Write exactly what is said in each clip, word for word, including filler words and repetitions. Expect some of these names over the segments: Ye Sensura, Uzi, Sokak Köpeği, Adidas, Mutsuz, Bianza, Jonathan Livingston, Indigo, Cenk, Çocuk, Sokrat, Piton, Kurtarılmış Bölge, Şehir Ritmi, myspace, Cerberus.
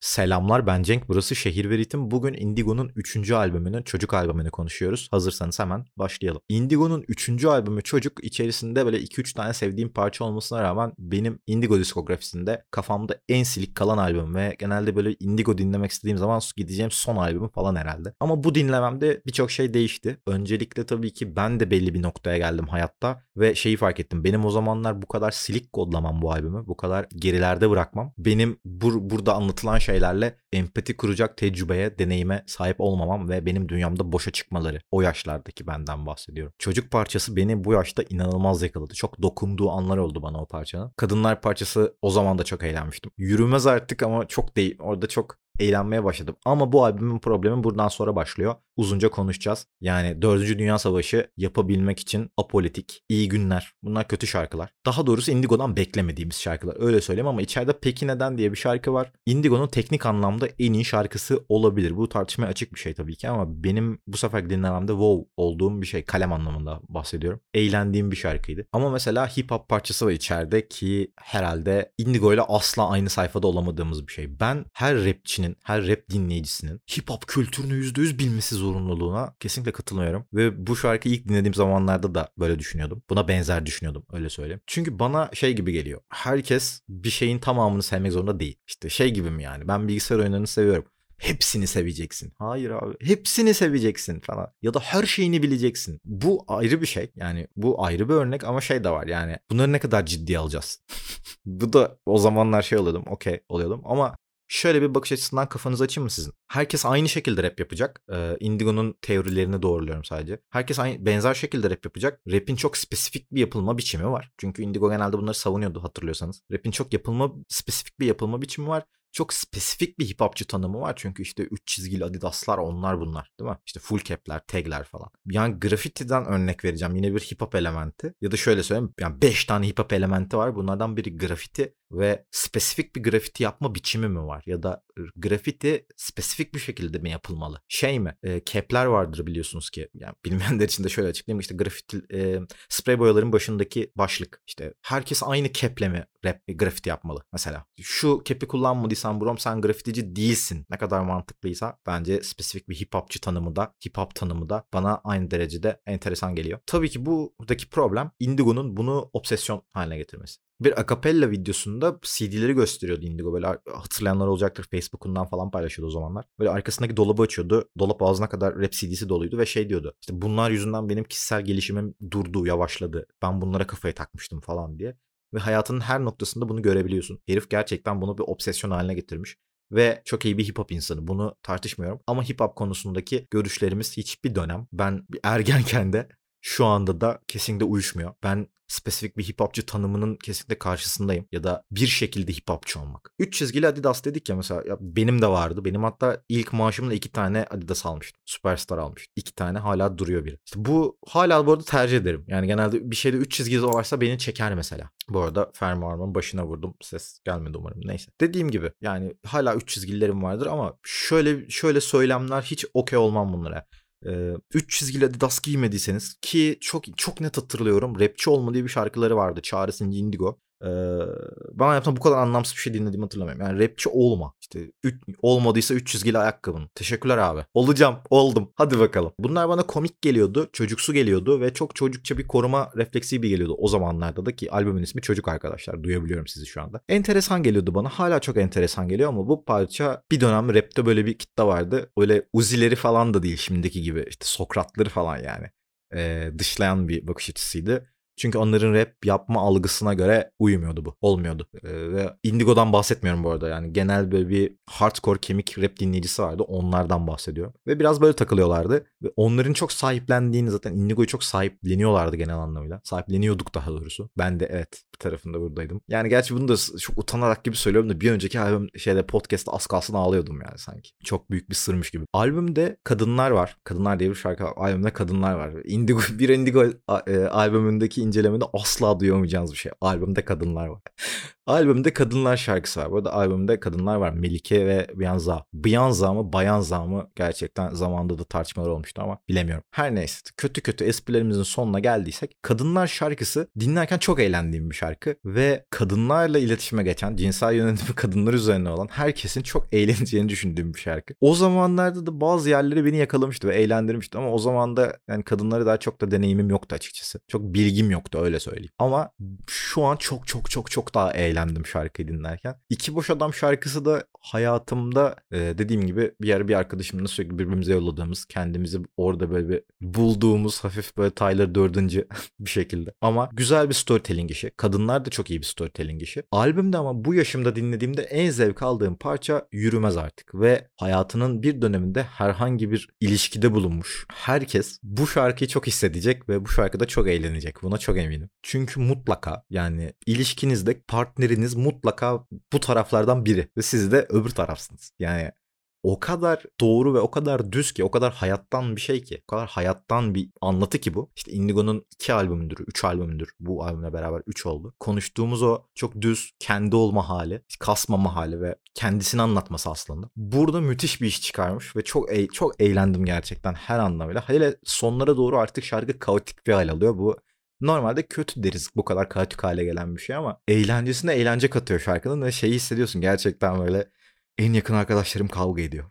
Selamlar, ben Cenk, burası Şehir Ritmi. Bugün Indigo'nun üçüncü albümünü, Çocuk albümünü konuşuyoruz. Hazırsanız hemen başlayalım. Indigo'nun üçüncü albümü Çocuk, içerisinde böyle iki üç tane sevdiğim parça olmasına rağmen benim Indigo diskografisinde kafamda en silik kalan albüm ve genelde böyle Indigo dinlemek istediğim zaman gideceğim son albümü falan herhalde. Ama bu dinlememde birçok şey değişti. Öncelikle tabii ki ben de belli bir noktaya geldim hayatta ve şeyi fark ettim. Benim o zamanlar bu kadar silik kodlamam bu albümü, bu kadar gerilerde bırakmam, benim bur- burada anlatılan şey şeylerle empati kuracak tecrübeye, deneyime sahip olmamam ve benim dünyamda boşa çıkmaları. O yaşlardaki benden bahsediyorum. Çocuk parçası beni bu yaşta inanılmaz yakaladı. Çok dokunduğu anlar oldu bana o parçanın. Kadınlar parçası, o zaman da çok eğlenmiştim. Yürümez artık ama çok değil. Orada çok eğlenmeye başladım. Ama bu albümün problemi buradan sonra başlıyor. Uzunca konuşacağız. Yani dördüncü. Dünya Savaşı yapabilmek için apolitik, iyi günler. Bunlar kötü şarkılar. Daha doğrusu Indigo'dan beklemediğimiz şarkılar. Öyle söyleyeyim ama içeride Peki Neden diye bir şarkı var. Indigo'nun teknik anlamda en iyi şarkısı olabilir. Bu tartışmaya açık bir şey tabii ki ama benim bu sefer dinlememde wow olduğum bir şey. Kalem anlamında bahsediyorum. Eğlendiğim bir şarkıydı. Ama mesela hip hop parçası var içeride ki herhalde Indigo ile asla aynı sayfada olamadığımız bir şey. Ben her rapçinin, her rap dinleyicisinin hip hop kültürünü yüzde yüz bilmesi zorunluluğuna kesinlikle katılmıyorum. Ve bu şarkıyı ilk dinlediğim zamanlarda da böyle düşünüyordum. Buna benzer düşünüyordum, öyle söyleyeyim. Çünkü bana şey gibi geliyor. Herkes bir şeyin tamamını sevmek zorunda değil. İşte şey gibi mi yani? Ben bilgisayar oyunlarını seviyorum. Hepsini seveceksin. Hayır abi. Hepsini seveceksin falan. Ya da her şeyini bileceksin. Bu ayrı bir şey. Yani bu ayrı bir örnek ama şey de var yani. Bunları ne kadar ciddiye alacağız? Bu da o zamanlar şey oluyordum. Okey oluyordum ama şöyle bir bakış açısından kafanızı açayım mı sizin? Herkes aynı şekilde rap yapacak. Ee, Indigo'nun teorilerini doğruluyorum sadece. Herkes aynı, benzer şekilde rap yapacak. Rap'in çok spesifik bir yapılma biçimi var. Çünkü Indigo genelde bunları savunuyordu hatırlıyorsanız. Rap'in çok yapılma spesifik bir yapılma biçimi var. Çok spesifik bir hip hopçı tanımı var. Çünkü işte üç çizgili Adidas'lar, onlar bunlar, değil mi? İşte full cap'ler, tag'ler falan. Yani grafitiden örnek vereceğim. Yine bir hip hop elementi. Ya da şöyle söyleyeyim. Yani beş tane hip hop elementi var. Bunlardan biri grafiti ve spesifik bir grafiti yapma biçimi mi var? Ya da grafiti spesifik bir şekilde mi yapılmalı? Şey mi? E, cap'ler vardır biliyorsunuz ki. Yani bilmeyenler için de şöyle açıklayayım. İşte grafiti, e, sprey boyaların başındaki başlık. İşte herkes aynı cap'le mi rap, grafiti yapmalı? Mesela şu cap'i kullanmadı, sen brom, sen grafitici değilsin. Ne kadar mantıklıysa bence spesifik bir hip hopçı tanımı da, hip hop tanımı da bana aynı derecede enteresan geliyor. Tabii ki buradaki problem Indigo'nun bunu obsesyon haline getirmesi. Bir akapella videosunda C D'leri gösteriyordu Indigo. Böyle hatırlayanlar olacaktır. Facebook'undan falan paylaşıyordu o zamanlar. Böyle arkasındaki dolabı açıyordu. Dolap ağzına kadar rap C D'si doluydu ve şey diyordu. İşte bunlar yüzünden benim kişisel gelişimim durdu, yavaşladı. Ben bunlara kafayı takmıştım falan diye. Ve hayatının her noktasında bunu görebiliyorsun. Herif gerçekten bunu bir obsesyon haline getirmiş. Ve çok iyi bir hip hop insanı. Bunu tartışmıyorum. Ama hip hop konusundaki görüşlerimiz hiçbir dönem, ben ergenken de şu anda da, kesinlikle uyuşmuyor. Ben spesifik bir hip hopçı tanımının kesinlikle karşısındayım. Ya da bir şekilde hip hopçı olmak. Üç çizgili Adidas dedik ya mesela. Ya benim de vardı. Benim hatta ilk maaşımla iki tane Adidas almıştım. Superstar almıştım. İki tane hala duruyor biri. İşte bu hala bu arada tercih ederim. Yani genelde bir şeyde üç çizgili varsa beni çeker mesela. Bu arada fermuarımın başına vurdum. Ses gelmedi umarım. Neyse. Dediğim gibi yani hala üç çizgililerim vardır ama şöyle şöyle söylemler hiç okey olmam bunlara. üç çizgili Adidas giymediyseniz, ki çok çok net hatırlıyorum, rapçi olma diye bir şarkıları vardı Çaresince Indigo. Ee, ben hayatımda bu kadar anlamsız bir şey dinlediğimi hatırlamıyorum. Yani rapçi olma. İşte üç, olmadıysa üç çizgili ayakkabın. Teşekkürler abi. Olacağım. Oldum. Hadi bakalım. Bunlar bana komik geliyordu. Çocuksu geliyordu ve çok çocukça bir koruma refleksi gibi geliyordu o zamanlarda da, ki albümün ismi Çocuk arkadaşlar. Duyabiliyorum sizi şu anda. Enteresan geliyordu bana. Hala çok enteresan geliyor ama bu parça bir dönem rapte böyle bir kitle vardı. Öyle Uzi'leri falan da değil şimdiki gibi. İşte Sokratları falan yani. Ee, dışlayan bir bakış açısıydı. Çünkü onların rap yapma algısına göre uyumuyordu bu. Olmuyordu. Ee, ve Indigo'dan bahsetmiyorum bu arada. Yani genel böyle bir hardcore kemik rap dinleyicisi vardı. Onlardan bahsediyorum. Ve biraz böyle takılıyorlardı. Ve onların çok sahiplendiğini, zaten Indigo'yu çok sahipleniyorlardı genel anlamıyla. Sahipleniyorduk daha doğrusu. Ben de evet bir tarafında buradaydım. Yani gerçi bunu da çok utanarak gibi söylüyorum da bir önceki albüm şeyde, podcast'ta az kalsın ağlıyordum yani sanki. Çok büyük bir sırmış gibi. Albümde kadınlar var. Kadınlar diye bir şarkı var. Albümde kadınlar var. Indigo, bir Indigo e, albümündeki incelemede asla duyamayacağınız bir şey. Albümde kadınlar var. Albümde kadınlar şarkısı var. Bu arada albümde kadınlar var. Melike ve Bianza. Bianza mı Bayanza mı? Gerçekten zamanında da tartışmalar olmuştu ama bilemiyorum. Her neyse. Kötü kötü esprilerimizin sonuna geldiysek, kadınlar şarkısı dinlerken çok eğlendiğim bir şarkı ve kadınlarla iletişime geçen, cinsel yönelimi kadınlar üzerine olan herkesin çok eğleneceğini düşündüğüm bir şarkı. O zamanlarda da bazı yerleri beni yakalamıştı ve eğlendirmişti ama o zaman da yani kadınlara daha çok da deneyimim yoktu açıkçası. Çok bilgim yoktu öyle söyleyeyim. Ama şu an çok çok çok çok daha eğlendim şarkıyı dinlerken. İki Boş Adam şarkısı da hayatımda dediğim gibi bir yer bir arkadaşımla sürekli birbirimize yolladığımız, kendimizi orada böyle bir bulduğumuz hafif böyle Tyler dördüncü bir şekilde. Ama güzel bir storytelling işi. Kadınlar da çok iyi bir storytelling işi. Albümde ama bu yaşımda dinlediğimde en zevk aldığım parça Yürümez Artık ve hayatının bir döneminde herhangi bir ilişkide bulunmuş herkes bu şarkıyı çok hissedecek ve bu şarkıda çok eğlenecek. Buna çok eminim. Çünkü mutlaka yani ilişkinizde partneriniz mutlaka bu taraflardan biri ve siz de öbür tarafsınız. Yani o kadar doğru ve o kadar düz ki, o kadar hayattan bir şey ki, o kadar hayattan bir anlatı ki bu. İşte Indigo'nun iki albümüdür, üç albümüdür. Bu albümle beraber üç oldu. Konuştuğumuz o çok düz, kendi olma hali, kasmama hali ve kendisini anlatması aslında. Burada müthiş bir iş çıkarmış ve çok e- çok eğlendim gerçekten her anlamıyla. Hele sonlara doğru artık şarkı kaotik bir hal alıyor bu. Normalde kötü deriz bu kadar kaotik hale gelen bir şey ama eğlencesine eğlence katıyor şarkının ve şeyi hissediyorsun gerçekten böyle. En yakın arkadaşlarım kavga ediyor.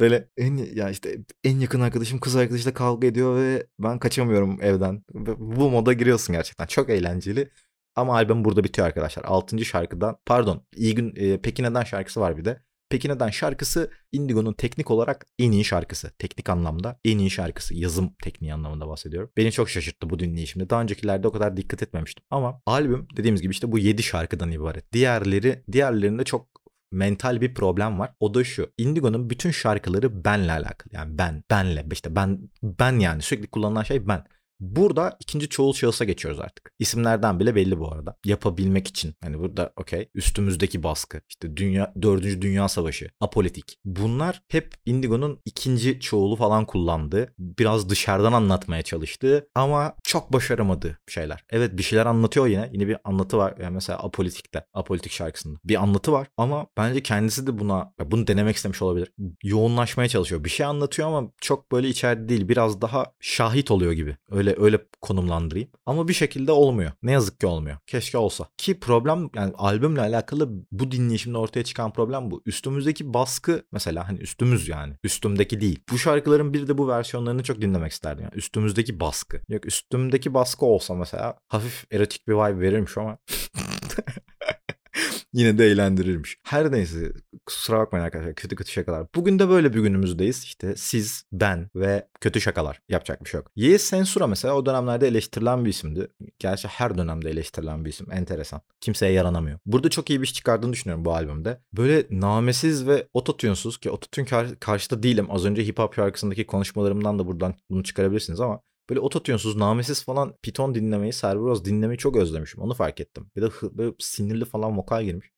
Böyle en ya işte en yakın arkadaşım kız arkadaşıyla kavga ediyor ve ben kaçamıyorum evden. Bu moda giriyorsun gerçekten. Çok eğlenceli. Ama albüm burada bitiyor arkadaşlar. altıncı şarkıdan pardon. İyi gün e, Peki Neden şarkısı var bir de. Peki Neden şarkısı Indigo'nun teknik olarak en iyi şarkısı. Teknik anlamda en iyi şarkısı. Yazım tekniği anlamında bahsediyorum. Beni çok şaşırttı bu dinleyişimde. Daha öncekilerde o kadar dikkat etmemiştim. Ama albüm dediğimiz gibi işte bu yedi şarkıdan ibaret. Diğerleri diğerlerinde çok mental bir problem var. O da şu. Indigo'nun bütün şarkıları benle alakalı. Yani ben, benle. İşte ben, ben yani. Sürekli kullanılan şey ben. Burada ikinci çoğul şahısa geçiyoruz artık. İsimlerden bile belli bu arada. Yapabilmek için. Hani burada okey. Üstümüzdeki baskı. İşte dünya, dördüncü Dünya Savaşı. Apolitik. Bunlar hep Indigo'nun ikinci çoğulu falan kullandığı. Biraz dışarıdan anlatmaya çalıştığı. Ama çok başaramadığı şeyler. Evet bir şeyler anlatıyor yine. Yine bir anlatı var. Yani mesela Apolitik'te. Apolitik şarkısında. Bir anlatı var. Ama bence kendisi de buna bunu denemek istemiş olabilir. Yoğunlaşmaya çalışıyor. Bir şey anlatıyor ama çok böyle içeride değil. Biraz daha şahit oluyor gibi. Öyle Öyle, öyle konumlandırayım. Ama bir şekilde olmuyor. Ne yazık ki olmuyor. Keşke olsa. Ki problem yani albümle alakalı bu dinleyişimde ortaya çıkan problem bu. Üstümüzdeki baskı mesela hani üstümüz yani. Üstümdeki değil. Bu şarkıların bir de bu versiyonlarını çok dinlemek isterdim. Yani üstümüzdeki baskı. Yok üstümdeki baskı olsa mesela hafif erotik bir vibe verirmiş ama yine de eğlendirirmiş. Her neyse kusura bakmayın arkadaşlar kötü kötü şakalar. Bugün de böyle bir günümüzdeyiz. İşte siz, ben ve kötü şakalar. Yapacak bir şey yok. Ye Sensura mesela o dönemlerde eleştirilen bir isimdi. Gerçi her dönemde eleştirilen bir isim. Enteresan. Kimseye yaranamıyor. Burada çok iyi bir iş çıkardığını düşünüyorum bu albümde. Böyle namesiz ve ototunesuz ki ototune kar- karşıda değilim. Az önce hip hop şarkısındaki konuşmalarımdan da buradan bunu çıkarabilirsiniz ama böyle ototunesuz, namesiz falan Piton dinlemeyi, Cerberus dinlemeyi çok özlemişim. Onu fark ettim. Bir de böyle sinirli falan vokal girmiş.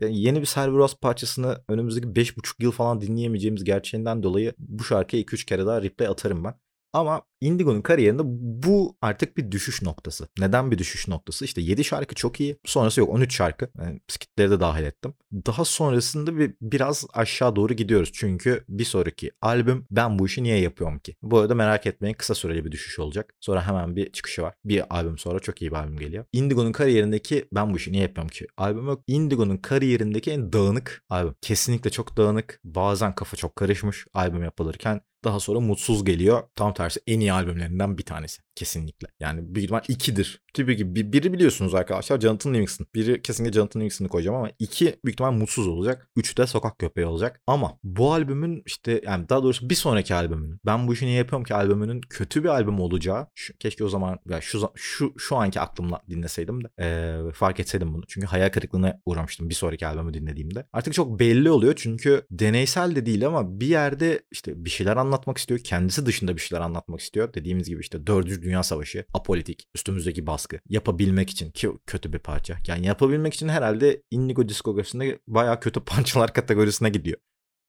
Yani yeni bir Cerberus parçasını önümüzdeki beş buçuk yıl falan dinleyemeyeceğimiz gerçeğinden dolayı bu şarkıya iki üç kere daha replay atarım ben. Ama Indigo'nun kariyerinde bu artık bir düşüş noktası. Neden bir düşüş noktası? İşte yedi şarkı çok iyi. Sonrası yok on üç şarkı. Yani skitleri de dahil ettim. Daha sonrasında bir biraz aşağı doğru gidiyoruz. Çünkü bir sonraki albüm ben bu işi niye yapıyorum ki? Bu arada merak etmeyin kısa süreli bir düşüş olacak. Sonra hemen bir çıkışı var. Bir albüm sonra çok iyi bir albüm geliyor. Indigo'nun kariyerindeki ben bu işi niye yapıyorum ki? Albüm yok. Indigo'nun kariyerindeki en dağınık albüm. Kesinlikle çok dağınık. Bazen kafa çok karışmış albüm yapılırken. Daha sonra Mutsuz geliyor. Tam tersi en iyi albümlerinden bir tanesi. Kesinlikle. Yani büyük ihtimal ikidir. Tabii ki biri biliyorsunuz arkadaşlar Jonathan Livingston. Biri kesinlikle Jonathan Livingston'ı koyacağım ama iki büyük ihtimal Mutsuz olacak. Üç de Sokak Köpeği olacak. Ama bu albümün işte yani daha doğrusu bir sonraki albümünün ben bu işi niye yapıyorum ki albümünün kötü bir albüm olacağı. Şu, keşke o zaman yani şu şu şu anki aklımla dinleseydim de ee, fark etseydim bunu. Çünkü hayal kırıklığına uğramıştım bir sonraki albümü dinlediğimde. Artık çok belli oluyor çünkü deneysel de değil ama bir yerde işte bir şeyler anlatıyor. anlatmak istiyor. Kendisi dışında bir şeyler anlatmak istiyor. Dediğimiz gibi işte dördüncü Dünya Savaşı, apolitik, üstümüzdeki baskı. Yapabilmek için ki kötü bir parça. Yani yapabilmek için herhalde Indigo diskografisinde bayağı kötü parçalar kategorisine gidiyor.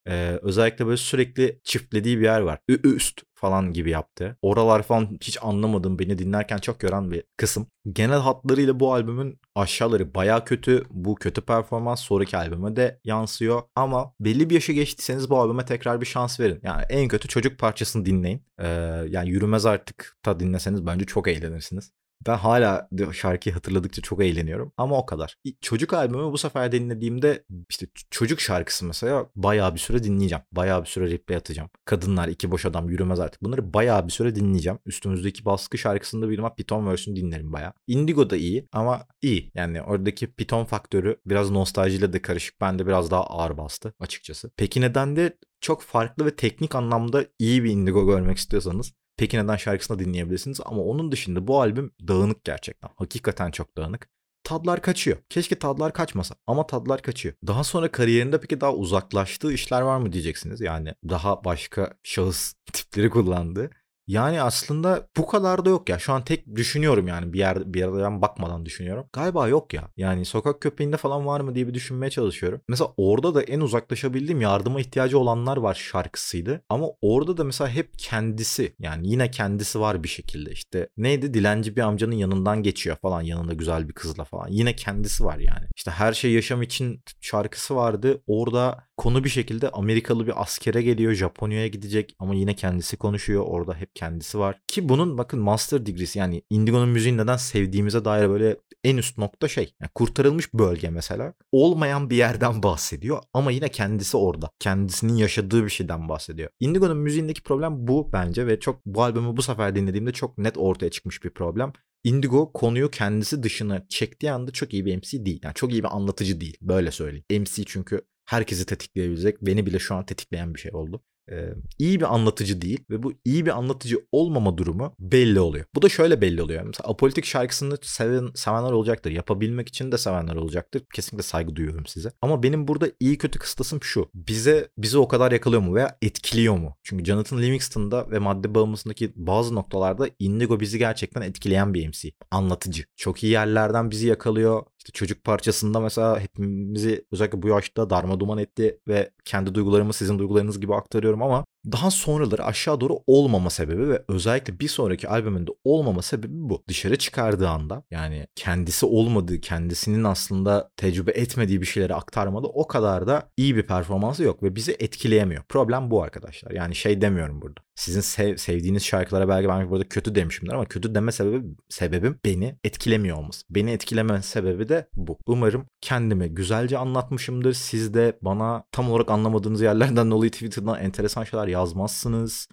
Ee, özellikle böyle sürekli çiftlediği bir yer var. Ü üst falan gibi yaptı. Oralar falan hiç anlamadım. Beni dinlerken çok yoran bir kısım. Genel hatlarıyla bu albümün aşağıları baya kötü. Bu kötü performans sonraki albüme de yansıyor. Ama belli bir yaşa geçtiyseniz bu albüme tekrar bir şans verin. Yani en kötü çocuk parçasını dinleyin. Ee, yani Yürümez Artık da dinleseniz bence çok eğlenirsiniz. Ben hala şarkıyı hatırladıkça çok eğleniyorum ama o kadar. Çocuk albümü bu sefer dinlediğimde işte çocuk şarkısı mesela bayağı bir süre dinleyeceğim. Bayağı bir süre replay atacağım. Kadınlar, iki boş adam, Yürümez Artık. Bunları bayağı bir süre dinleyeceğim. Üstümüzdeki baskı şarkısında bir ama Piton versiyonu dinlerim bayağı. Indigo da iyi ama iyi. Yani oradaki Piton faktörü biraz nostaljiyle de karışık. Bende biraz daha ağır bastı açıkçası. Peki neden de çok farklı ve teknik anlamda iyi bir Indigo görmek istiyorsanız Peki Neden şarkısını dinleyebilirsiniz ama onun dışında bu albüm dağınık gerçekten. Hakikaten çok dağınık. Tadlar kaçıyor. Keşke tadlar kaçmasa ama tadlar kaçıyor. Daha sonra kariyerinde peki daha uzaklaştığı işler var mı diyeceksiniz. Yani daha başka şahıs tipleri kullandı. Yani aslında bu kadar da yok ya. Şu an tek düşünüyorum yani bir yer bir yerden bakmadan düşünüyorum. Galiba yok ya. Yani Sokak Köpeği'nde falan var mı diye bir düşünmeye çalışıyorum. Mesela orada da en uzaklaşabildiğim Yardıma ihtiyacı olanlar var şarkısıydı. Ama orada da mesela hep kendisi yani yine kendisi var bir şekilde işte. Neydi? Dilenci bir amcanın yanından geçiyor falan yanında güzel bir kızla falan. Yine kendisi var yani. İşte Her Şey Yaşam İçin şarkısı vardı. Orada konu bir şekilde Amerikalı bir askere geliyor. Japonya'ya gidecek ama yine kendisi konuşuyor. Orada hep kendisi var. Ki bunun bakın master degree'si yani Indigo'nun müziğini neden sevdiğimize dair böyle en üst nokta şey. Yani Kurtarılmış Bölge mesela. Olmayan bir yerden bahsediyor ama yine kendisi orada. Kendisinin yaşadığı bir şeyden bahsediyor. Indigo'nun müziğindeki problem bu bence ve çok bu albümü bu sefer dinlediğimde çok net ortaya çıkmış bir problem. Indigo konuyu kendisi dışına çektiği anda çok iyi bir M C değil. Yani çok iyi bir anlatıcı değil. Böyle söyleyeyim. M C çünkü herkesi tetikleyebilecek. Beni bile şu an tetikleyen bir şey oldu. Ee, iyi bir anlatıcı değil ve bu iyi bir anlatıcı olmama durumu belli oluyor. Bu da şöyle belli oluyor. Mesela Apolitik şarkısını seven, sevenler olacaktır. Yapabilmek için de sevenler olacaktır. Kesinlikle saygı duyuyorum size. Ama benim burada iyi kötü kıstasım şu. Bize bizi o kadar yakalıyor mu veya etkiliyor mu? Çünkü Jonathan Livingston'da ve madde bağımlısındaki bazı noktalarda Indigo bizi gerçekten etkileyen bir M C. Anlatıcı. Çok iyi yerlerden bizi yakalıyor. İşte çocuk parçasında mesela hepimizi özellikle bu yaşta darma duman etti ve kendi duygularımı sizin duygularınız gibi aktarıyorum ama daha sonraları aşağı doğru olmama sebebi ve özellikle bir sonraki albümünde olmama sebebi bu. Dışarı çıkardığı anda yani kendisi olmadığı, kendisinin aslında tecrübe etmediği bir şeyleri aktarmada o kadar da iyi bir performansı yok ve bizi etkileyemiyor. Problem bu arkadaşlar. Yani şey demiyorum burada. Sizin sev, sevdiğiniz şarkılara belki ben burada kötü demişimdir ama kötü deme sebebi sebebim beni etkilemiyor olması. Beni etkilemenin sebebi de bu. Umarım kendimi güzelce anlatmışımdır. Siz de bana tam olarak anlamadığınız yerlerden dolayı Twitter'dan enteresan şeyler yazmazsınız.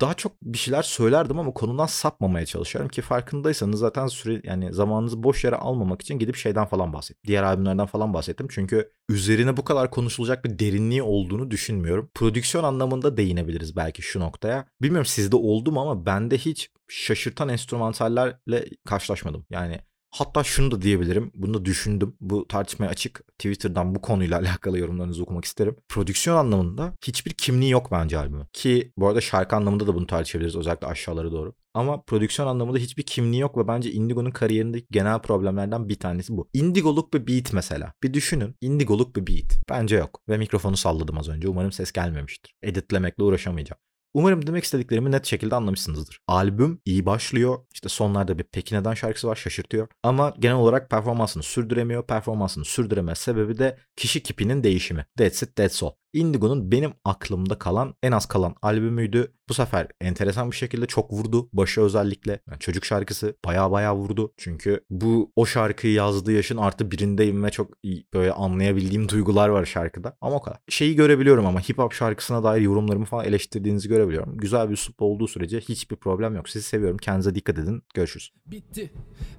Daha çok bir şeyler söylerdim ama konudan sapmamaya çalışıyorum ki farkındaysanız zaten süre yani zamanınızı boş yere almamak için gidip şeyden falan bahsettim. Diğer albümlerden falan bahsettim. Çünkü üzerine bu kadar konuşulacak bir derinliği olduğunu düşünmüyorum. Prodüksiyon anlamında değinebiliriz belki şu noktaya. Bilmiyorum sizde oldu mu ama bende hiç şaşırtan enstrümantallerle karşılaşmadım. Yani hatta şunu da diyebilirim. Bunu da düşündüm. Bu tartışmaya açık. Twitter'dan bu konuyla alakalı yorumlarınızı okumak isterim. Prodüksiyon anlamında hiçbir kimliği yok bence albümün. Ki bu arada şarkı anlamında da bunu tartışabiliriz. Özellikle aşağılara doğru. Ama prodüksiyon anlamında hiçbir kimliği yok ve bence Indigo'nun kariyerindeki genel problemlerden bir tanesi bu. Indigo'luk bir beat mesela. Bir düşünün. Indigo'luk bir beat. Bence yok. Ve mikrofonu salladım az önce. Umarım ses gelmemiştir. Editlemekle uğraşamayacağım. Umarım demek istediklerimi net şekilde anlamışsınızdır. Albüm iyi başlıyor. İşte sonlarda bir Peki Neden şarkısı var, şaşırtıyor. Ama genel olarak performansını sürdüremiyor. Performansını sürdüreme sebebi de kişi kipinin değişimi. That's it, that's all. Indigo'nun benim aklımda kalan, en az kalan albümüydü. Bu sefer enteresan bir şekilde çok vurdu. Başı özellikle. Yani çocuk şarkısı baya baya vurdu. Çünkü bu o şarkıyı yazdığı yaşın artı birindeyim ve çok böyle anlayabildiğim duygular var şarkıda. Ama o kadar. Şeyi görebiliyorum ama hip hop şarkısına dair yorumlarımı falan eleştirdiğinizi görebiliyorum. Güzel bir üslup olduğu sürece hiçbir problem yok. Sizi seviyorum. Kendinize dikkat edin. Görüşürüz. Bitti.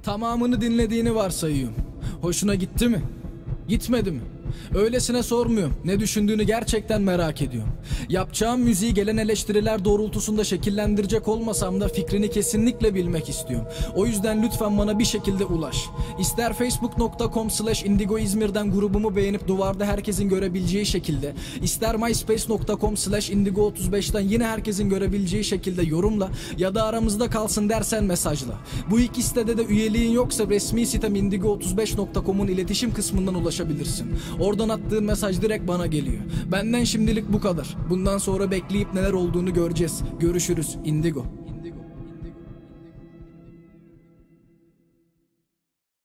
Tamamını dinlediğini varsayıyorum. Hoşuna gitti mi? Gitmedi mi? Öylesine sormuyorum. Ne düşündüğünü gerçekten merak ediyorum. Yapacağım müziği gelen eleştiriler doğrultusunda şekillendirecek olmasam da fikrini kesinlikle bilmek istiyorum. O yüzden lütfen bana bir şekilde ulaş. İster facebook nokta com slash indigo izmir'den grubumu beğenip duvarda herkesin görebileceği şekilde, ister myspace nokta com slash indigo otuz beş'ten yine herkesin görebileceği şekilde yorumla ya da aramızda kalsın dersen mesajla. Bu iki sitede de üyeliğin yoksa resmi sitem indigo otuz beş nokta com'un iletişim kısmından ulaşabilirsin. Oradan attığın mesaj direkt bana geliyor. Benden şimdilik bu kadar. Bundan sonra bekleyip neler olduğunu göreceğiz. Görüşürüz Indigo.